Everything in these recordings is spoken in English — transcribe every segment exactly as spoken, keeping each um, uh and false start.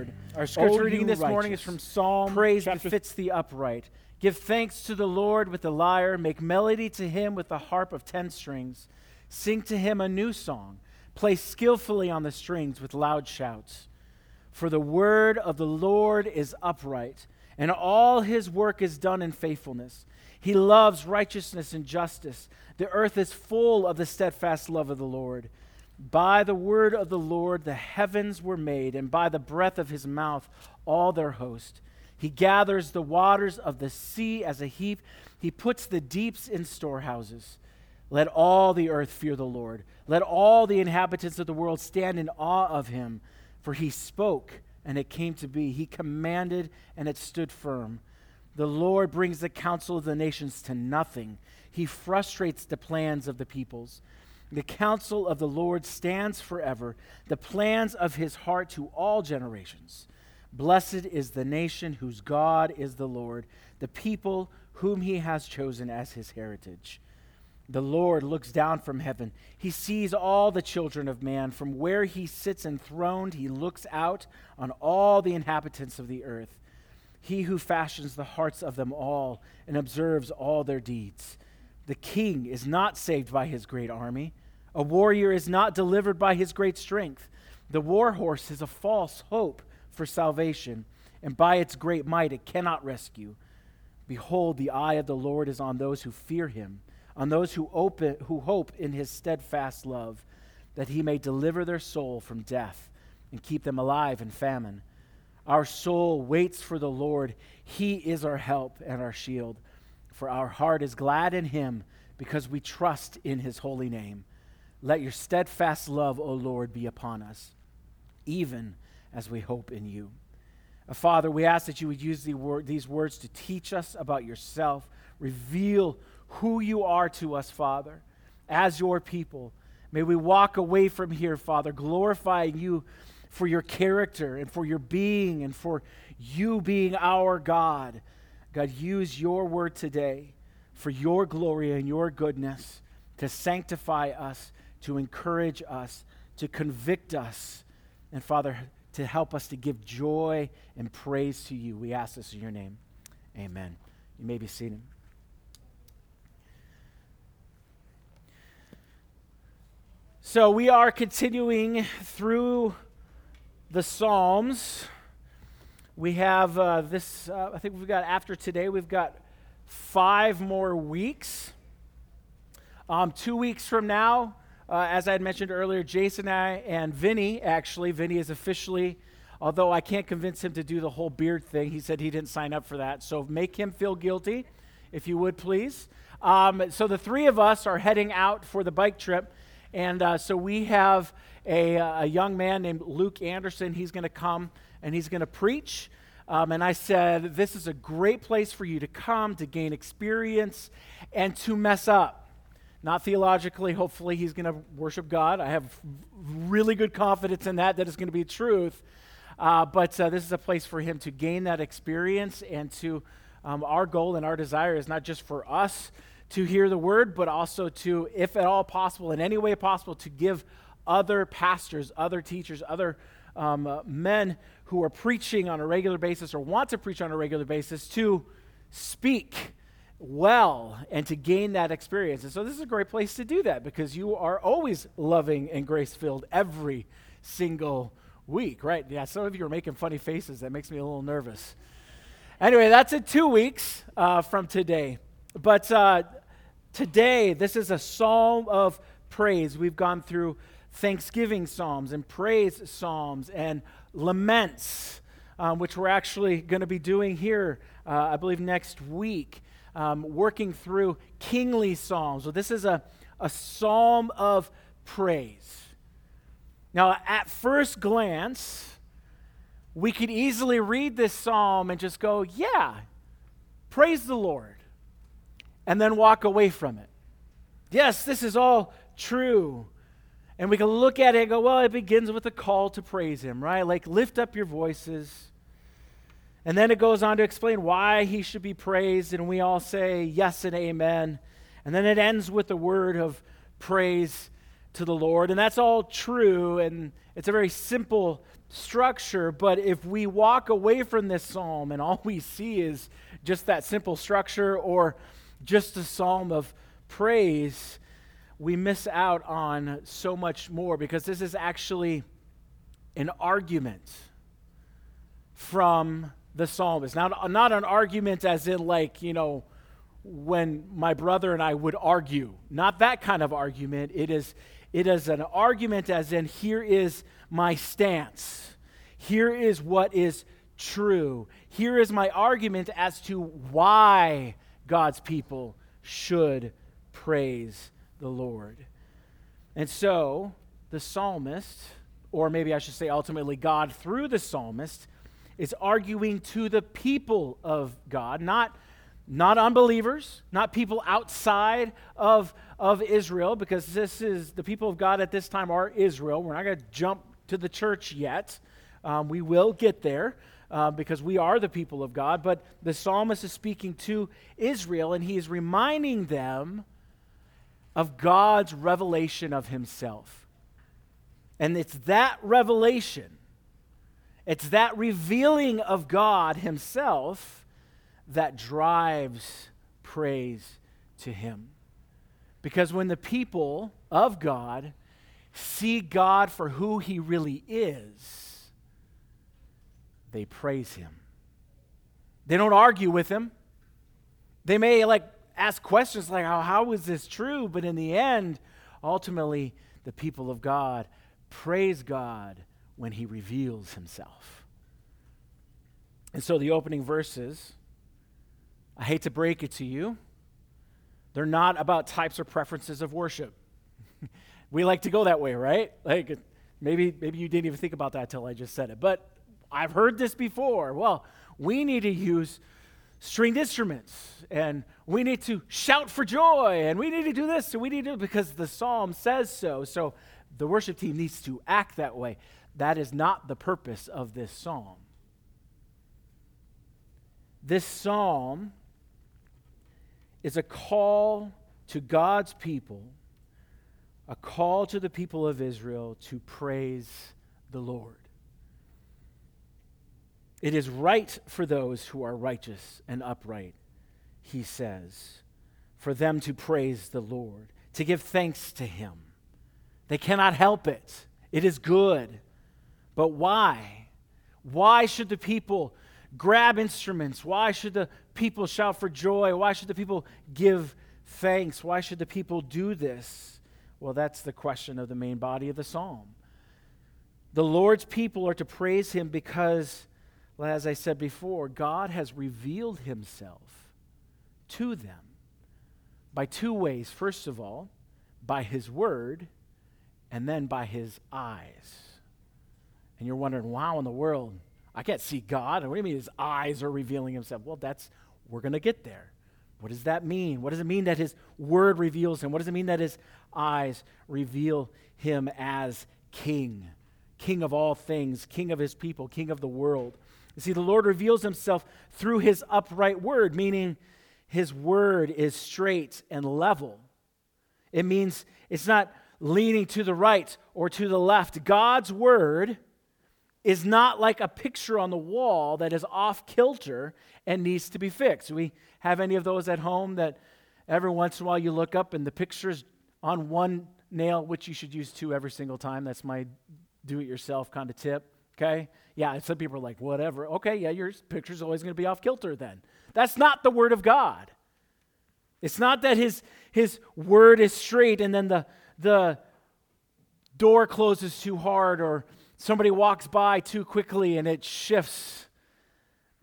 Lord. Our scripture reading this righteous. morning is from Psalm. Praise befits the upright. Give thanks to the Lord with the lyre. Make melody to him with the harp of ten strings. Sing to him a new song. Play skillfully on the strings with loud shouts. For the word of the Lord is upright, and all his work is done in faithfulness. He loves righteousness and justice. The earth is full of the steadfast love of the Lord. By the word of the Lord the heavens were made, and by the breath of his mouth all their host. He gathers the waters of the sea as a heap. He puts the deeps in storehouses. Let all the earth fear the Lord. Let all the inhabitants of the world stand in awe of him. For he spoke, and it came to be. He commanded, and it stood firm. The Lord brings the counsel of the nations to nothing. He frustrates the plans of the peoples. The counsel of the Lord stands forever, the plans of his heart to all generations. Blessed is the nation whose God is the Lord, the people whom he has chosen as his heritage. The Lord looks down from heaven. He sees all the children of man. From where he sits enthroned, he looks out on all the inhabitants of the earth. He who fashions the hearts of them all and observes all their deeds. The king is not saved by his great army. A warrior is not delivered by his great strength. The war horse is a false hope for salvation, and by its great might it cannot rescue. Behold, the eye of the Lord is on those who fear him, on those who open, who hope in his steadfast love, that he may deliver their soul from death and keep them alive in famine. Our soul waits for the Lord. He is our help and our shield. For our heart is glad in him because we trust in his holy name. Let your steadfast love, O Lord, be upon us, even as we hope in you. Uh, Father, we ask that you would use the wor- these words to teach us about yourself, reveal who you are to us, Father, as your people. May we walk away from here, Father, glorifying you for your character and for your being and for you being our God. God, use your word today for your glory and your goodness to sanctify us, to encourage us, to convict us, and Father, to help us to give joy and praise to you. We ask this in your name. Amen. You may be seated. So we are continuing through the Psalms. We have uh, this, uh, I think we've got after today, we've got five more weeks. Um, two weeks from now, uh, as I had mentioned earlier, Jason and I, and Vinny, actually, Vinny is officially, although I can't convince him to do the whole beard thing, he said he didn't sign up for that, so make him feel guilty, if you would, please. Um, so the three of us are heading out for the bike trip, and uh, so we have a, a young man named Luke Anderson. He's going to come and he's going to preach. Um, and I said, this is a great place for you to come, to gain experience, and to mess up. Not theologically, hopefully he's going to worship God. I have really good confidence in that, that it's going to be truth. Uh, but uh, this is a place for him to gain that experience and to, um, our goal and our desire is not just for us to hear the word, but also to, if at all possible, in any way possible, to give other pastors, other teachers, other um, uh, men who are preaching on a regular basis or want to preach on a regular basis to speak well and to gain that experience. And so this is a great place to do that because you are always loving and grace-filled every single week, right? Yeah, some of you are making funny faces. That makes me a little nervous. Anyway, that's in two weeks uh, from today. But uh, today, this is a psalm of praise. We've gone through thanksgiving psalms and praise psalms and laments, um, which we're actually going to be doing here, uh, I believe, next week, um, working through kingly psalms. So this is a, a psalm of praise. Now, at first glance, we could easily read this psalm and just go, yeah, praise the Lord, and then walk away from it. Yes, this is all true. And we can look at it and go, well, it begins with a call to praise him, right? Like, lift up your voices. And then it goes on to explain why he should be praised, and we all say yes and amen. And then it ends with a word of praise to the Lord. And that's all true, and It's a very simple structure, but if we walk away from this psalm and all we see is just that simple structure or just a psalm of praise, we miss out on so much more, because this is actually an argument from the psalmist. Now, not an argument as in like, you know, when my brother and I would argue. Not that kind of argument. It is It is an argument as in, here is my stance. Here is what is true. Here is my argument as to why God's people should praise the Lord. And so the psalmist, or maybe I should say ultimately God through the psalmist, is arguing to the people of God, not Not unbelievers, not people outside of, of Israel, because this is, the people of God at this time are Israel. We're not going to jump to the church yet. Um, we will get there uh, because we are the people of God. But the psalmist is speaking to Israel, and he is reminding them of God's revelation of himself. And it's that revelation, it's that revealing of God himself that drives praise to him. Because when the people of God see God for who he really is, they praise him. They don't argue with him. They may like ask questions like, oh, how is this true? But in the end, ultimately, the people of God praise God when he reveals himself. And so the opening verses, I hate to break it to you, they're not about types or preferences of worship. We like to go that way, right? Like maybe maybe you didn't even think about that until I just said it. But I've heard this before. Well, we need to use stringed instruments, and we need to shout for joy, and we need to do this, and we need to, because the psalm says so. So the worship team needs to act that way. That is not the purpose of this psalm. This psalm is a call to God's people, a call to the people of Israel to praise the Lord. It is right for those who are righteous and upright, he says, for them to praise the Lord, to give thanks to him. They cannot help it. It is good. But why? Why should the people grab instruments? Why should the people shout for joy? Why should the people give thanks? Why should the people do this? Well, that's the question of the main body of the psalm. The Lord's people are to praise him because, well, as I said before, God has revealed himself to them by two ways. First of all, by his word, and then by his eyes. And you're wondering, wow, in the world, I can't see God. What do you mean his eyes are revealing himself? Well, that's, we're going to get there. What does that mean? What does it mean that his word reveals him? What does it mean that his eyes reveal him as king? King of all things, king of his people, king of the world. You see, the Lord reveals himself through his upright word, meaning his word is straight and level. It means it's not leaning to the right or to the left. God's word is not like a picture on the wall that is off kilter and needs to be fixed. We have any of those at home that every once in a while you look up and the picture's on one nail, which you should use two every single time. That's my do-it-yourself kind of tip, okay? Yeah, some people are like, whatever. Okay, yeah, your picture's always going to be off kilter then. That's not the word of God. It's not that his his word is straight and then the the door closes too hard, or somebody walks by too quickly and it shifts,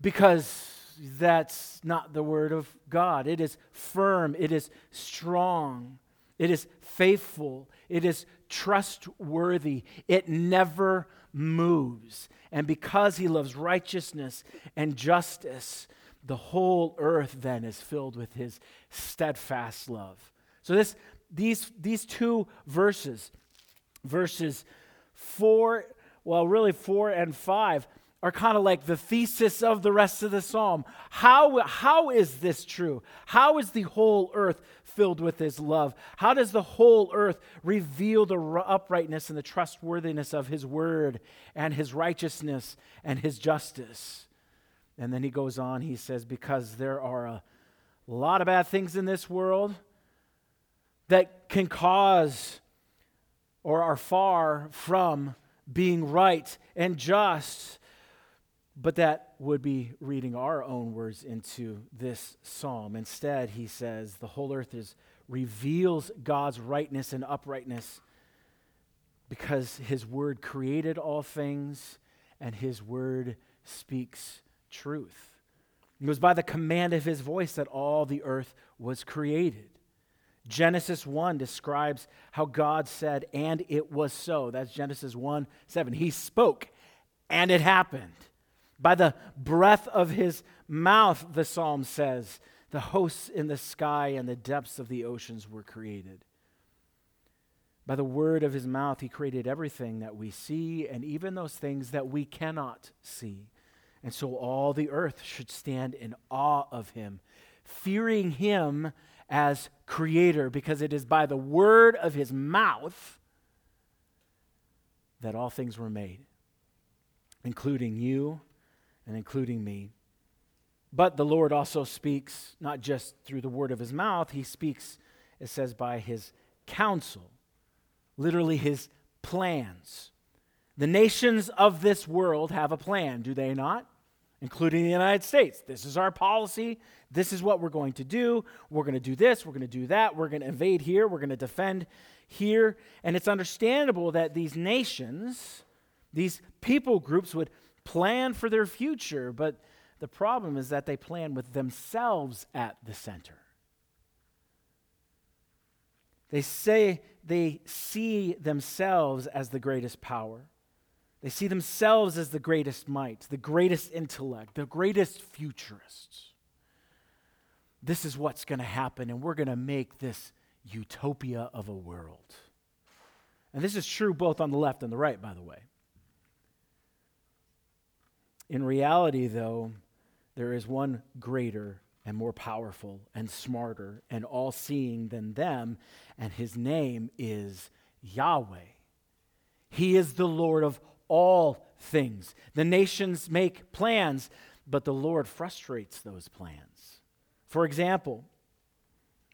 because that's not the word of God. It is firm. It is strong. It is faithful. It is trustworthy. It never moves. And because he loves righteousness and justice, the whole earth then is filled with his steadfast love. So this, these, these two verses, verses four, well, really four and five, are kind of like the thesis of the rest of the psalm. How, how is this true? How is the whole earth filled with his love? How does the whole earth reveal the uprightness and the trustworthiness of his word and his righteousness and his justice? And then he goes on, he says, because there are a lot of bad things in this world that can cause or are far from being right and just. But that would be reading our own words into this psalm. Instead, he says, the whole earth is reveals God's rightness and uprightness because his word created all things and his word speaks truth. It was by the command of his voice that all the earth was created. Genesis one describes how God said, and it was so. That's Genesis one seven. He spoke, and it happened. By the breath of his mouth, the psalm says, the hosts in the sky and the depths of the oceans were created. By the word of his mouth, he created everything that we see and even those things that we cannot see. And so all the earth should stand in awe of him, fearing him as creator, because it is by the word of his mouth that all things were made, including you and including me. But the Lord also speaks, not just through the word of his mouth, he speaks, it says, by his counsel, literally his plans. The nations of this world have a plan, do they not? Including the United States. This is our policy. This is what we're going to do. We're going to do this. We're going to do that. We're going to invade here. We're going to defend here. And it's understandable that these nations, these people groups would plan for their future, but the problem is that they plan with themselves at the center. They say they see themselves as the greatest power. They see themselves as the greatest might, the greatest intellect, the greatest futurists. This is what's going to happen, and we're going to make this utopia of a world. And this is true both on the left and the right, by the way. In reality, though, there is one greater and more powerful and smarter and all-seeing than them, and his name is Yahweh. He is the Lord of all things. The nations make plans, but the Lord frustrates those plans. For example,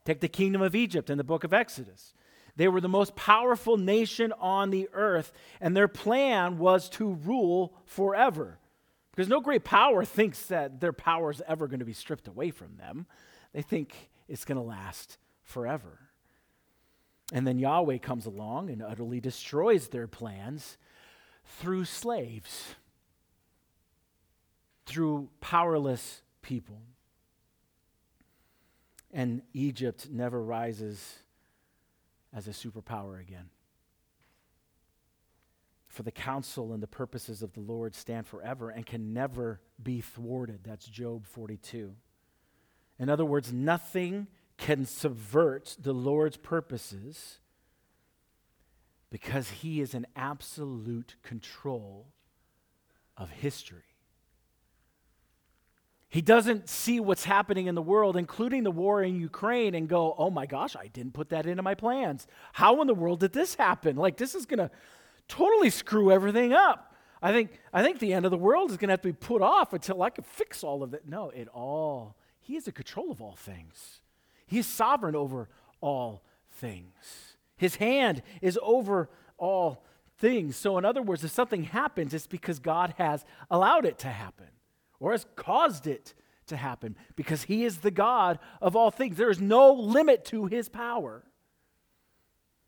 take the kingdom of Egypt in the book of Exodus. They were the most powerful nation on the earth, and their plan was to rule forever. Because no great power thinks that their power is ever going to be stripped away from them. They think it's going to last forever. And then Yahweh comes along and utterly destroys their plans through slaves, through powerless people. And Egypt never rises as a superpower again. For the counsel and the purposes of the Lord stand forever and can never be thwarted. That's Job forty-two. In other words, nothing can subvert the Lord's purposes because he is in absolute control of history. He doesn't see what's happening in the world, including the war in Ukraine, and go, oh my gosh, I didn't put that into my plans. How in the world did this happen? Like, this is going to totally screw everything up. I think, I think the end of the world is going to have to be put off until I can fix all of it. No, it all, he is in control of all things. He is sovereign over all things. His hand is over all things. So in other words, if something happens, it's because God has allowed it to happen or has caused it to happen because he is the God of all things. There is no limit to his power.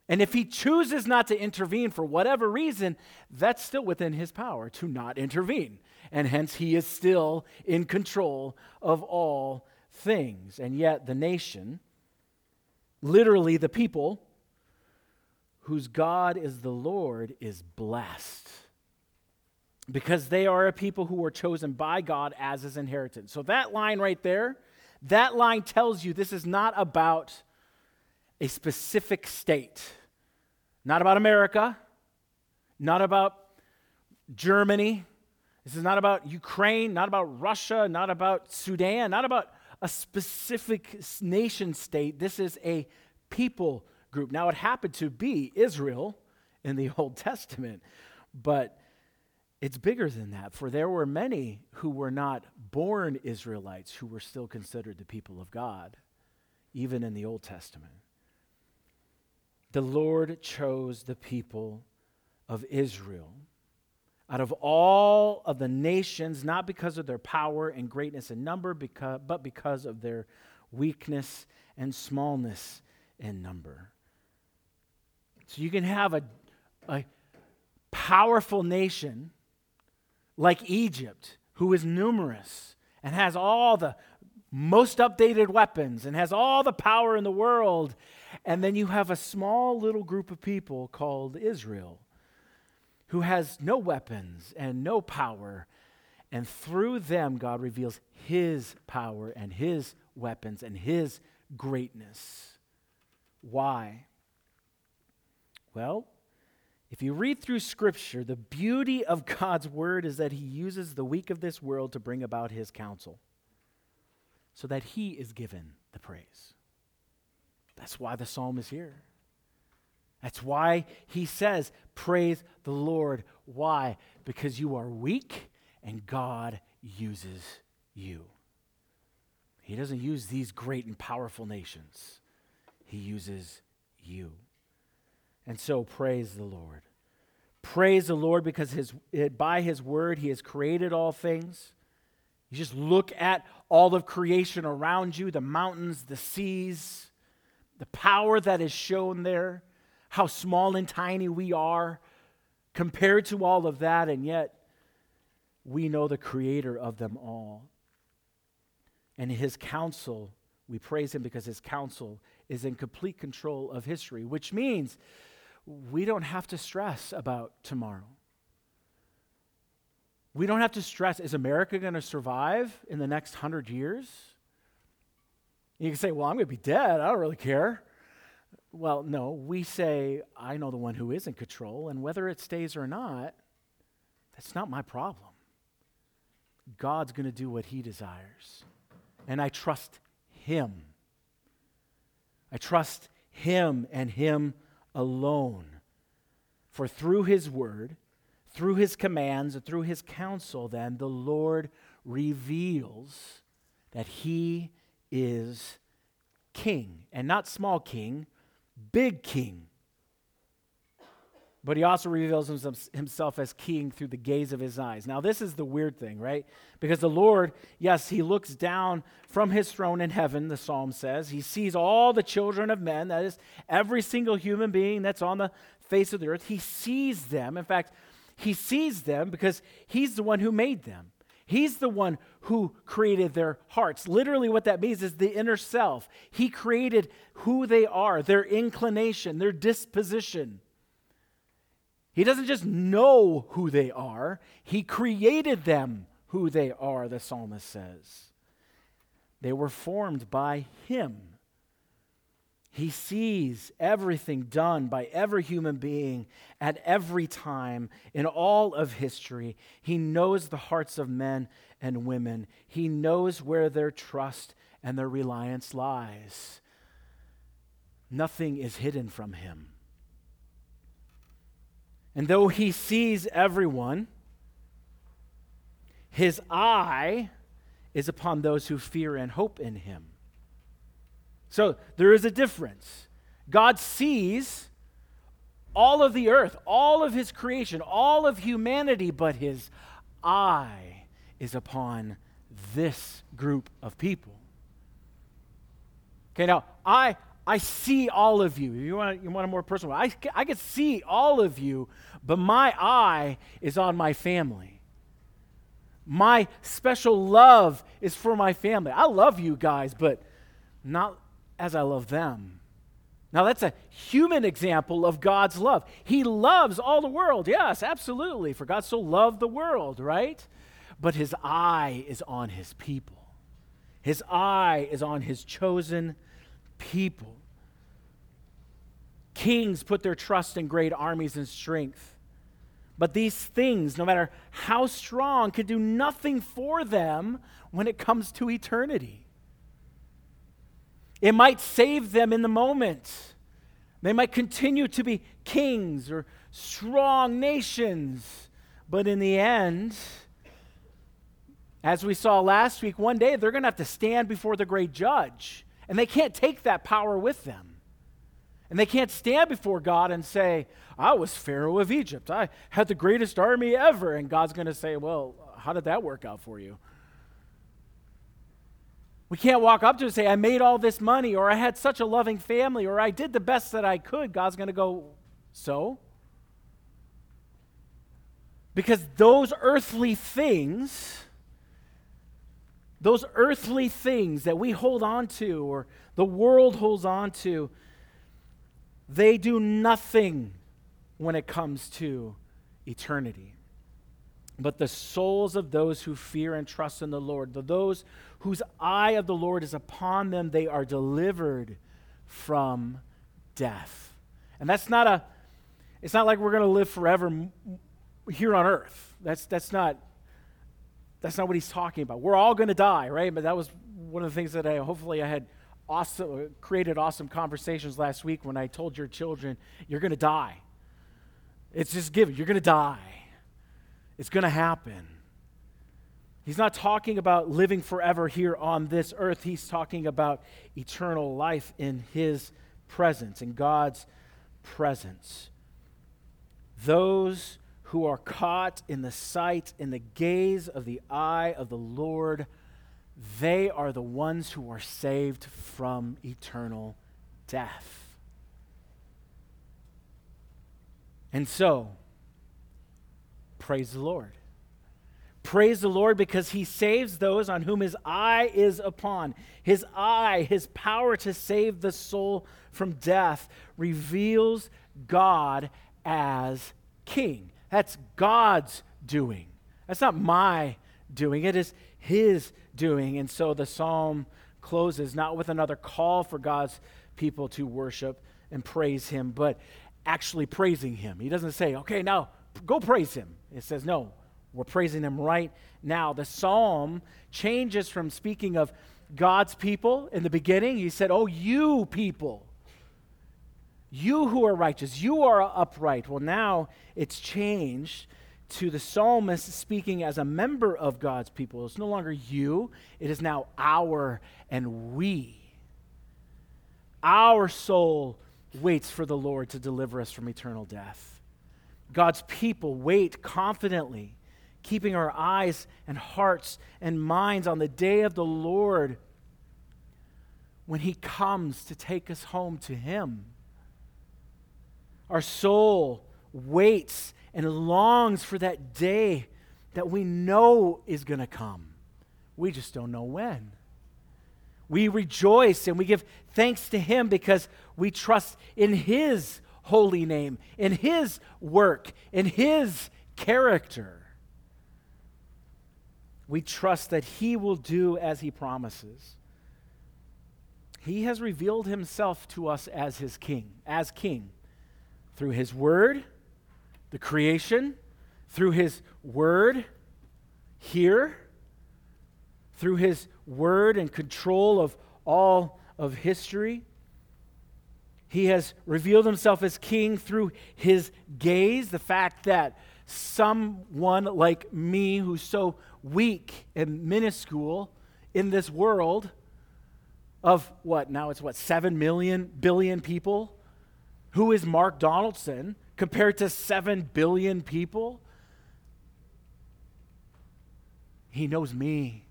And if he chooses not to intervene for whatever reason, that's still within his power to not intervene. And hence he is still in control of all things. things. And yet the nation, literally the people, whose God is the Lord, is blessed because they are a people who were chosen by God as his inheritance. So that line right there, that line tells you this is not about a specific state, not about America, not about Germany, This is not about Ukraine, not about Russia, not about Sudan, not about a specific nation state. This is a people group. Now, it happened to be Israel in the Old Testament, but it's bigger than that, for there were many who were not born Israelites who were still considered the people of God, even in the Old Testament. The Lord chose the people of Israel out of all of the nations, not because of their power and greatness and number, because, but because of their weakness and smallness in number. So you can have a, a powerful nation like Egypt, who is numerous and has all the most updated weapons and has all the power in the world, and then you have a small little group of people called Israel, who has no weapons and no power, and through them God reveals his power and his weapons and his greatness. Why? Well, if you read through Scripture, the beauty of God's word is that he uses the weak of this world to bring about his counsel, so that he is given the praise. That's why the psalm is here. That's why he says, praise the Lord. Why? Because you are weak and God uses you. He doesn't use these great and powerful nations. He uses you. And so praise the Lord. Praise the Lord because his, it, by his word he has created all things. You just look at all of creation around you, the mountains, the seas, the power that is shown there. How small and tiny we are compared to all of that, and yet we know the creator of them all. And his counsel, we praise him because his counsel is in complete control of history, which means we don't have to stress about tomorrow. We don't have to stress, is America going to survive in the next hundred years? You can say, well, I'm going to be dead. I don't really care. Well, no, we say, I know the one who is in control, and whether it stays or not, that's not my problem. God's going to do what he desires, and I trust him. I trust him and him alone, for through his word, through his commands, and through his counsel, then, the Lord reveals that he is king, and not small king, big king. But he also reveals himself as king through the gaze of his eyes. Now, this is the weird thing, right? Because the Lord, yes, he looks down from his throne in heaven, the psalm says. He sees all the children of men, that is, every single human being that's on the face of the earth. He sees them. In fact, he sees them because he's the one who made them. He's the one who created their hearts. Literally what that means is the inner self. He created who they are, their inclination, their disposition. He doesn't just know who they are. He created them who they are, the psalmist says. They were formed by him. He sees everything done by every human being at every time in all of history. He knows the hearts of men and women. He knows where their trust and their reliance lies. Nothing is hidden from him. And though he sees everyone, his eye is upon those who fear and hope in him. So there is a difference. God sees all of the earth, all of his creation, all of humanity, but his eye is upon this group of people. Okay, now, I I see all of you. You want, you want a more personal one? I, I can see all of you, but my eye is on my family. My special love is for my family. I love you guys, but not as I love them. Now that's a human example of God's love. He loves all the world. Yes, absolutely. For God so loved the world, right? But his eye is on his people. His eye is on his chosen people. Kings put their trust in great armies and strength, But these things, no matter how strong, could do nothing for them when it comes to eternity. It might save them in the moment. They might continue to be kings or strong nations. But in the end, as we saw last week, one day they're going to have to stand before the great judge. And they can't take that power with them. And they can't stand before God and say, I was Pharaoh of Egypt. I had the greatest army ever. And God's going to say, well, how did that work out for you? We can't walk up to him and say, I made all this money, or I had such a loving family, or I did the best that I could. God's going to go, so? Because those earthly things, those earthly things that we hold on to, or the world holds on to, they do nothing when it comes to eternity. But the souls of those who fear and trust in the Lord, those whose eye of the Lord is upon them, they are delivered from death. And that's not a, it's not like we're going to live forever here on earth. That's that's not, that's not what he's talking about. We're all going to die, right? But that was one of the things that I, hopefully I had Awesome, created awesome conversations last week when I told your children, you're going to die. It's just given. You're going to die. It's going to happen. He's not talking about living forever here on this earth. He's talking about eternal life in his presence, in God's presence. Those who are caught in the sight, in the gaze of the eye of the Lord, they are the ones who are saved from eternal death. And so, praise the Lord. Praise the Lord because he saves those on whom his eye is upon. His eye, his power to save the soul from death, reveals God as king. That's God's doing. That's not my doing. It is his doing. And so the psalm closes not with another call for God's people to worship and praise him, but actually praising him. He doesn't say, okay, now go praise him. It says, no, we're praising him right now. The psalm changes from speaking of God's people in the beginning. He said, oh, you people, you who are righteous, you are upright. Well, now it's changed to the psalmist speaking as a member of God's people. It's no longer you. It is now our and we. Our soul waits for the Lord to deliver us from eternal death. God's people wait confidently, keeping our eyes and hearts and minds on the day of the Lord when he comes to take us home to him. Our soul waits and longs for that day that we know is going to come. We just don't know when. We rejoice and we give thanks to him because we trust in his holy name, in his work, in his character. We trust that he will do as he promises. He has revealed himself to us as his king, as king, through his word, the creation, through his word here, through his word and control of all of history. He has revealed himself as king through his gaze, the fact that someone like me who's so weak and minuscule in this world of what, now it's what, seven million, billion people? Who is Mark Donaldson compared to seven billion people? He knows me.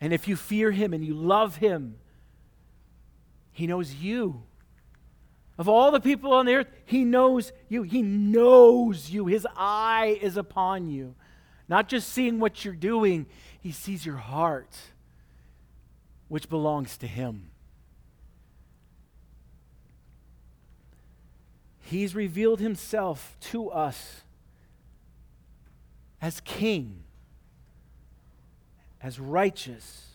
And if you fear him and you love him, he knows you. Of all the people on the earth, he knows you. He knows you. His eye is upon you. Not just seeing what you're doing, he sees your heart, which belongs to him. He's revealed himself to us as king, as righteous,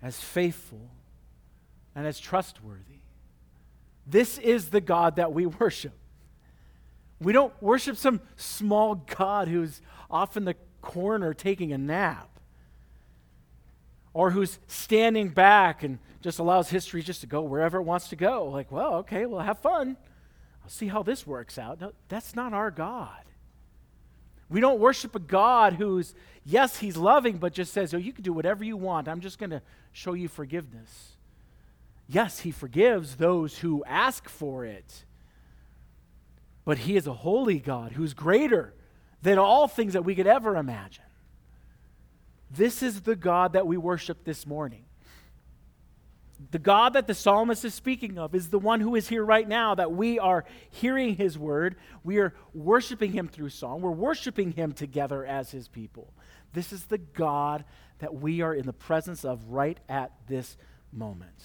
as faithful, and as trustworthy. This is the God that we worship. We don't worship some small God who's off in the corner taking a nap, or who's standing back and just allows history just to go wherever it wants to go. Like, well, okay, well, have fun. I'll see how this works out. No, that's not our God. We don't worship a God who's, yes, he's loving, but just says, oh, you can do whatever you want. I'm just going to show you forgiveness. Yes, he forgives those who ask for it, but he is a holy God who's greater than all things that we could ever imagine. This is the God that we worship this morning. The God that the psalmist is speaking of is the one who is here right now, that we are hearing his word. We are worshiping him through song. We're worshiping him together as his people. This is the God that we are in the presence of right at this moment.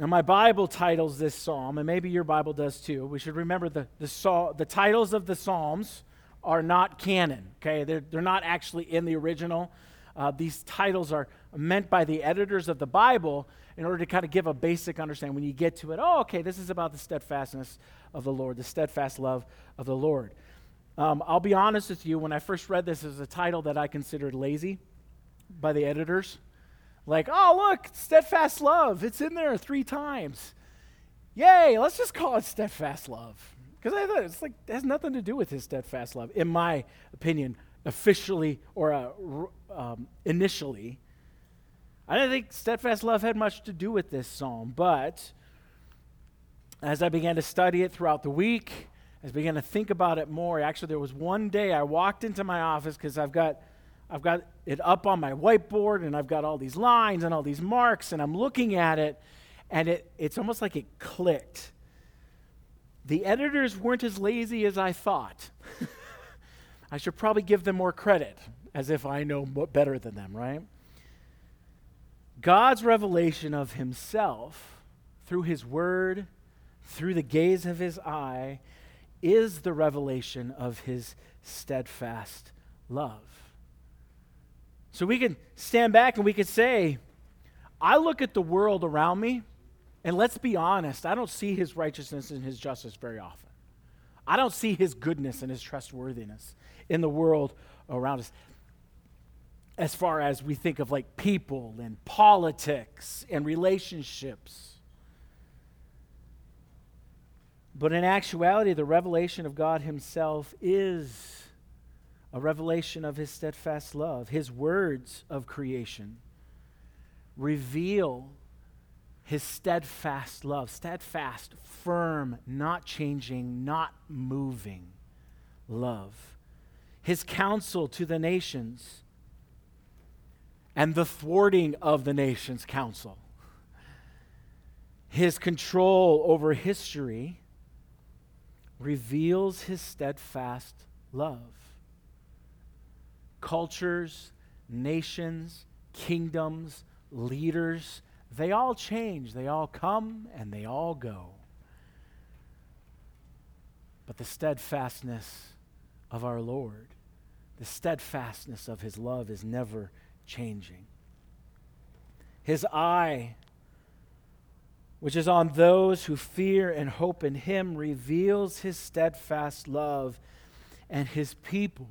Now, my Bible titles this psalm, and maybe your Bible does too. We should remember the, the, the titles of the psalms are not canon, okay? They're, they're not actually in the original. Uh, these titles are meant by the editors of the Bible in order to kind of give a basic understanding. When you get to it, oh, okay, this is about the steadfastness of the Lord, the steadfast love of the Lord. Um, I'll be honest with you, when I first read this, it was a title that I considered lazy by the editors. Like, oh, look, steadfast love. It's in there three times. Yay, let's just call it steadfast love. Because I thought it's like, it has nothing to do with his steadfast love, in my opinion, officially or uh, um, initially. I didn't think steadfast love had much to do with this psalm, but as I began to study it throughout the week, as I began to think about it more, actually there was one day I walked into my office because I've got, I've got it up on my whiteboard and I've got all these lines and all these marks, and I'm looking at it, and it it's almost like it clicked. The editors weren't as lazy as I thought. I should probably give them more credit, as if I know better than them, right? God's revelation of himself through his word, through the gaze of his eye, is the revelation of his steadfast love. So we can stand back and we can say, I look at the world around me, and let's be honest, I don't see his righteousness and his justice very often. I don't see his goodness and his trustworthiness in the world around us. As far as we think of like people and politics and relationships. But in actuality, the revelation of God himself is a revelation of his steadfast love. His words of creation reveal his steadfast love, steadfast, firm, not changing, not moving love. His counsel to the nations and the thwarting of the nations' counsel. His control over history reveals his steadfast love. Cultures, nations, kingdoms, leaders, they all change, they all come, and they all go. But the steadfastness of our Lord, the steadfastness of his love is never changing. His eye, which is on those who fear and hope in him, reveals his steadfast love, and his people,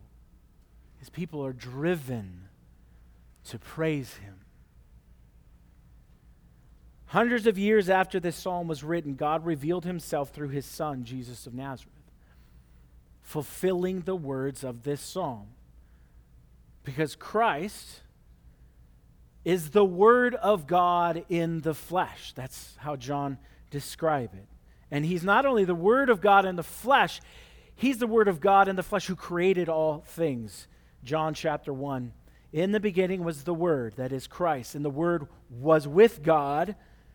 his people are driven to praise him. Hundreds of years after this psalm was written, God revealed himself through his son, Jesus of Nazareth, fulfilling the words of this psalm. Because Christ is the word of God in the flesh. That's how John describes it. And he's not only the word of God in the flesh, he's the word of God in the flesh who created all things. John chapter one, in the beginning was the word, that is Christ, and the word was with God,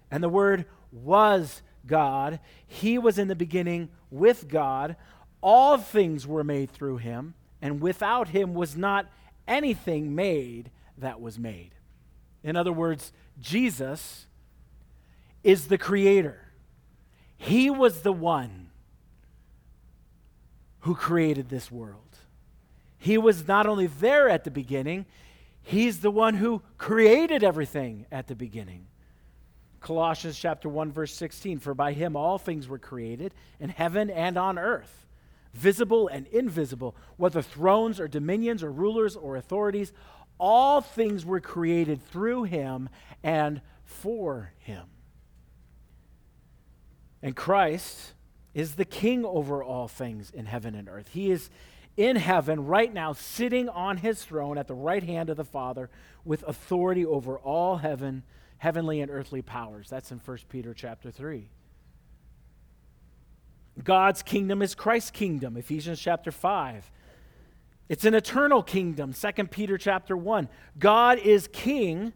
and the Word was God. He was in the beginning with God. All things were made through him, and without him was not anything made that was made. In other words, Jesus is the creator. He was the one who created this world. He was not only there at the beginning, he's the one who created everything at the beginning. Colossians chapter one, verse sixteen, for by him all things were created in heaven and on earth, visible and invisible, whether thrones or dominions or rulers or authorities, all things were created through him and for him. And Christ is the king over all things in heaven and earth. He is in heaven right now, sitting on his throne at the right hand of the Father with authority over all heaven, heavenly and earthly powers. That's in First Peter chapter three. God's kingdom is Christ's kingdom, Ephesians chapter five. It's an eternal kingdom, Second Peter chapter one. God is king.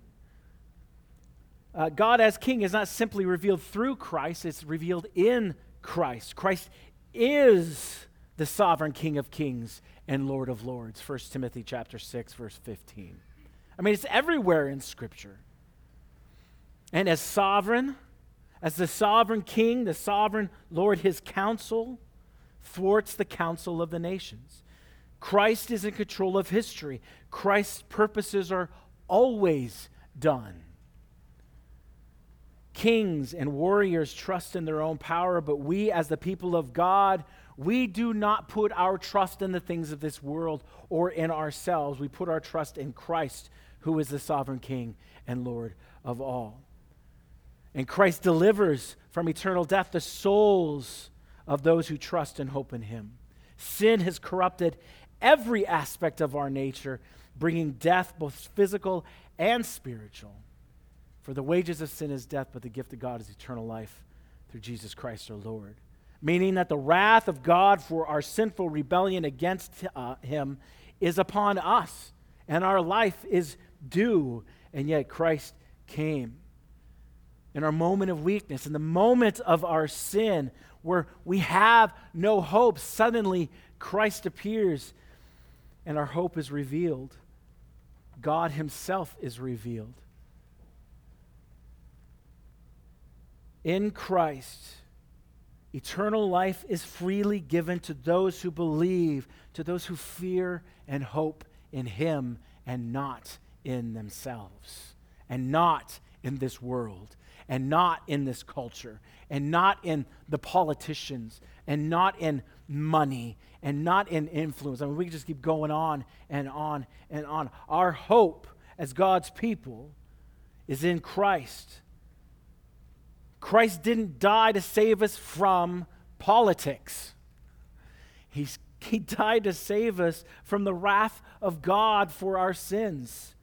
Uh, God as king is not simply revealed through Christ, it's revealed in Christ. Christ is the sovereign King of kings and Lord of lords, First Timothy chapter six, verse fifteen. I mean, it's everywhere in Scripture. And as sovereign, as the sovereign king, the sovereign Lord, his counsel thwarts the counsel of the nations. Christ is in control of history. Christ's purposes are always done. Kings and warriors trust in their own power, but we as the people of God, we do not put our trust in the things of this world or in ourselves. We put our trust in Christ, who is the sovereign King and Lord of all. And Christ delivers from eternal death the souls of those who trust and hope in him. Sin has corrupted every aspect of our nature, bringing death, both physical and spiritual. For the wages of sin is death, but the gift of God is eternal life through Jesus Christ our Lord. Meaning that the wrath of God for our sinful rebellion against uh, him is upon us, and our life is due, and yet Christ came. In our moment of weakness, in the moment of our sin, where we have no hope, suddenly Christ appears, and our hope is revealed. God himself is revealed. In Christ, eternal life is freely given to those who believe, to those who fear and hope in him and not in themselves, and not in this world, and not in this culture, and not in the politicians, and not in money, and not in influence. I mean, we can just keep going on and on and on. Our hope as God's people is in Christ. Christ didn't die to save us from politics. He's, he died to save us from the wrath of God for our sins,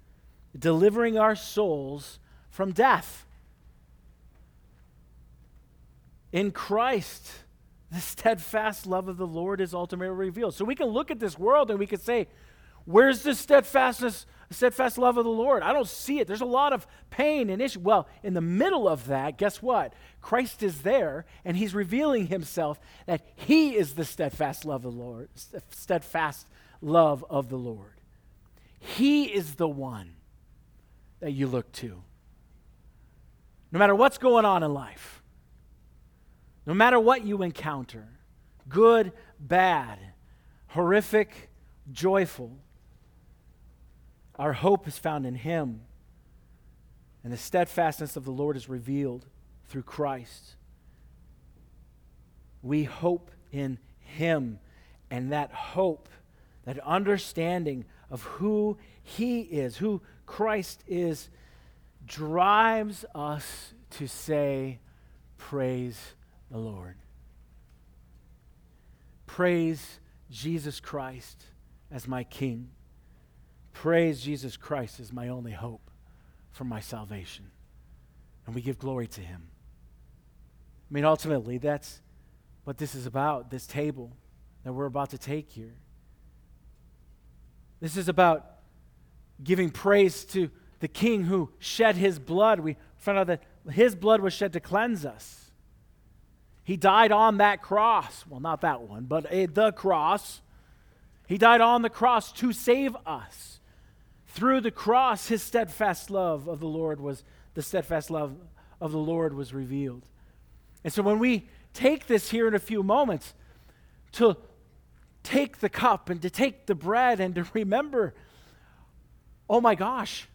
delivering our souls from death. In Christ, the steadfast love of the Lord is ultimately revealed. So we can look at this world and we can say, where's the steadfastness, steadfast love of the Lord? I don't see it. There's a lot of pain and issue. Well, in the middle of that, guess what? Christ is there, and he's revealing himself that he is the steadfast love of the Lord. Steadfast love of the Lord. He is the one that you look to. No matter what's going on in life, no matter what you encounter, good, bad, horrific, joyful, our hope is found in him, and the steadfastness of the Lord is revealed through Christ. We hope in him, and that hope, that understanding of who he is, who Christ is, drives us to say, praise the Lord. Praise Jesus Christ as my King. Praise Jesus Christ as my only hope for my salvation. And we give glory to him. I mean, ultimately, that's what this is about, this table that we're about to take here. This is about giving praise to the King who shed his blood. We found out that his blood was shed to cleanse us. He died on that cross. Well, not that one, but uh, the cross. He died on the cross to save us. Through the cross, his steadfast love of the Lord was the steadfast love of the Lord was revealed. And so when we take this here in a few moments, to take the cup and to take the bread and to remember, oh my gosh,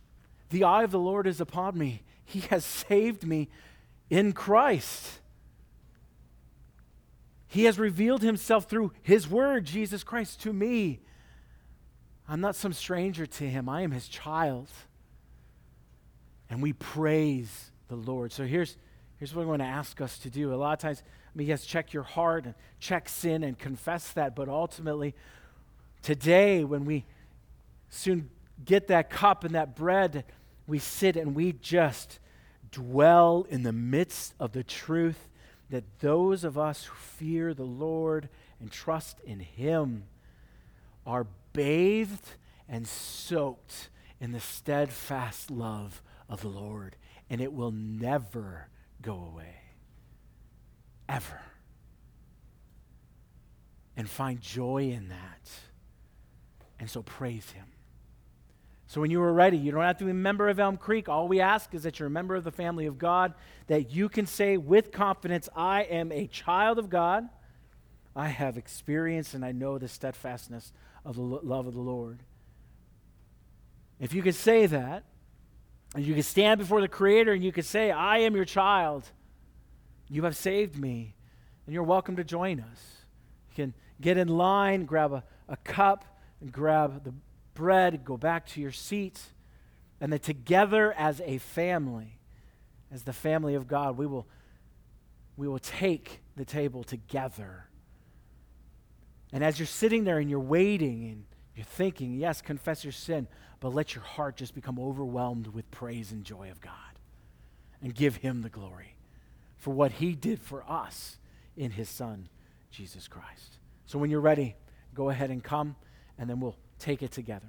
the eye of the Lord is upon me. He has saved me. in Christ. He has revealed himself through his word, Jesus Christ, to me. I'm not some stranger to him. I am his child. And we praise the Lord. So here's, here's what I'm going to ask us to do. A lot of times, I mean, yes, check your heart and check sin and confess that. But ultimately, today, when we soon get that cup and that bread, we sit and we just dwell in the midst of the truth that those of us who fear the Lord and trust in him are bathed and soaked in the steadfast love of the Lord, and it will never go away, ever. And find joy in that, and so praise him. So when you are ready, you don't have to be a member of Elm Creek. All we ask is that you're a member of the family of God, that you can say with confidence, I am a child of God. I have experienced and I know the steadfastness of the love of the Lord. If you can say that, and you can stand before the Creator and you can say, I am your child. You have saved me. And you're welcome to join us. You can get in line, grab a, a cup, and grab the bread, go back to your seat, and that together as a family, as the family of God, we will, we will take the table together. And as you're sitting there and you're waiting and you're thinking, yes, confess your sin, but let your heart just become overwhelmed with praise and joy of God and give him the glory for what he did for us in his Son, Jesus Christ. So when you're ready, go ahead and come, and then we'll take it together.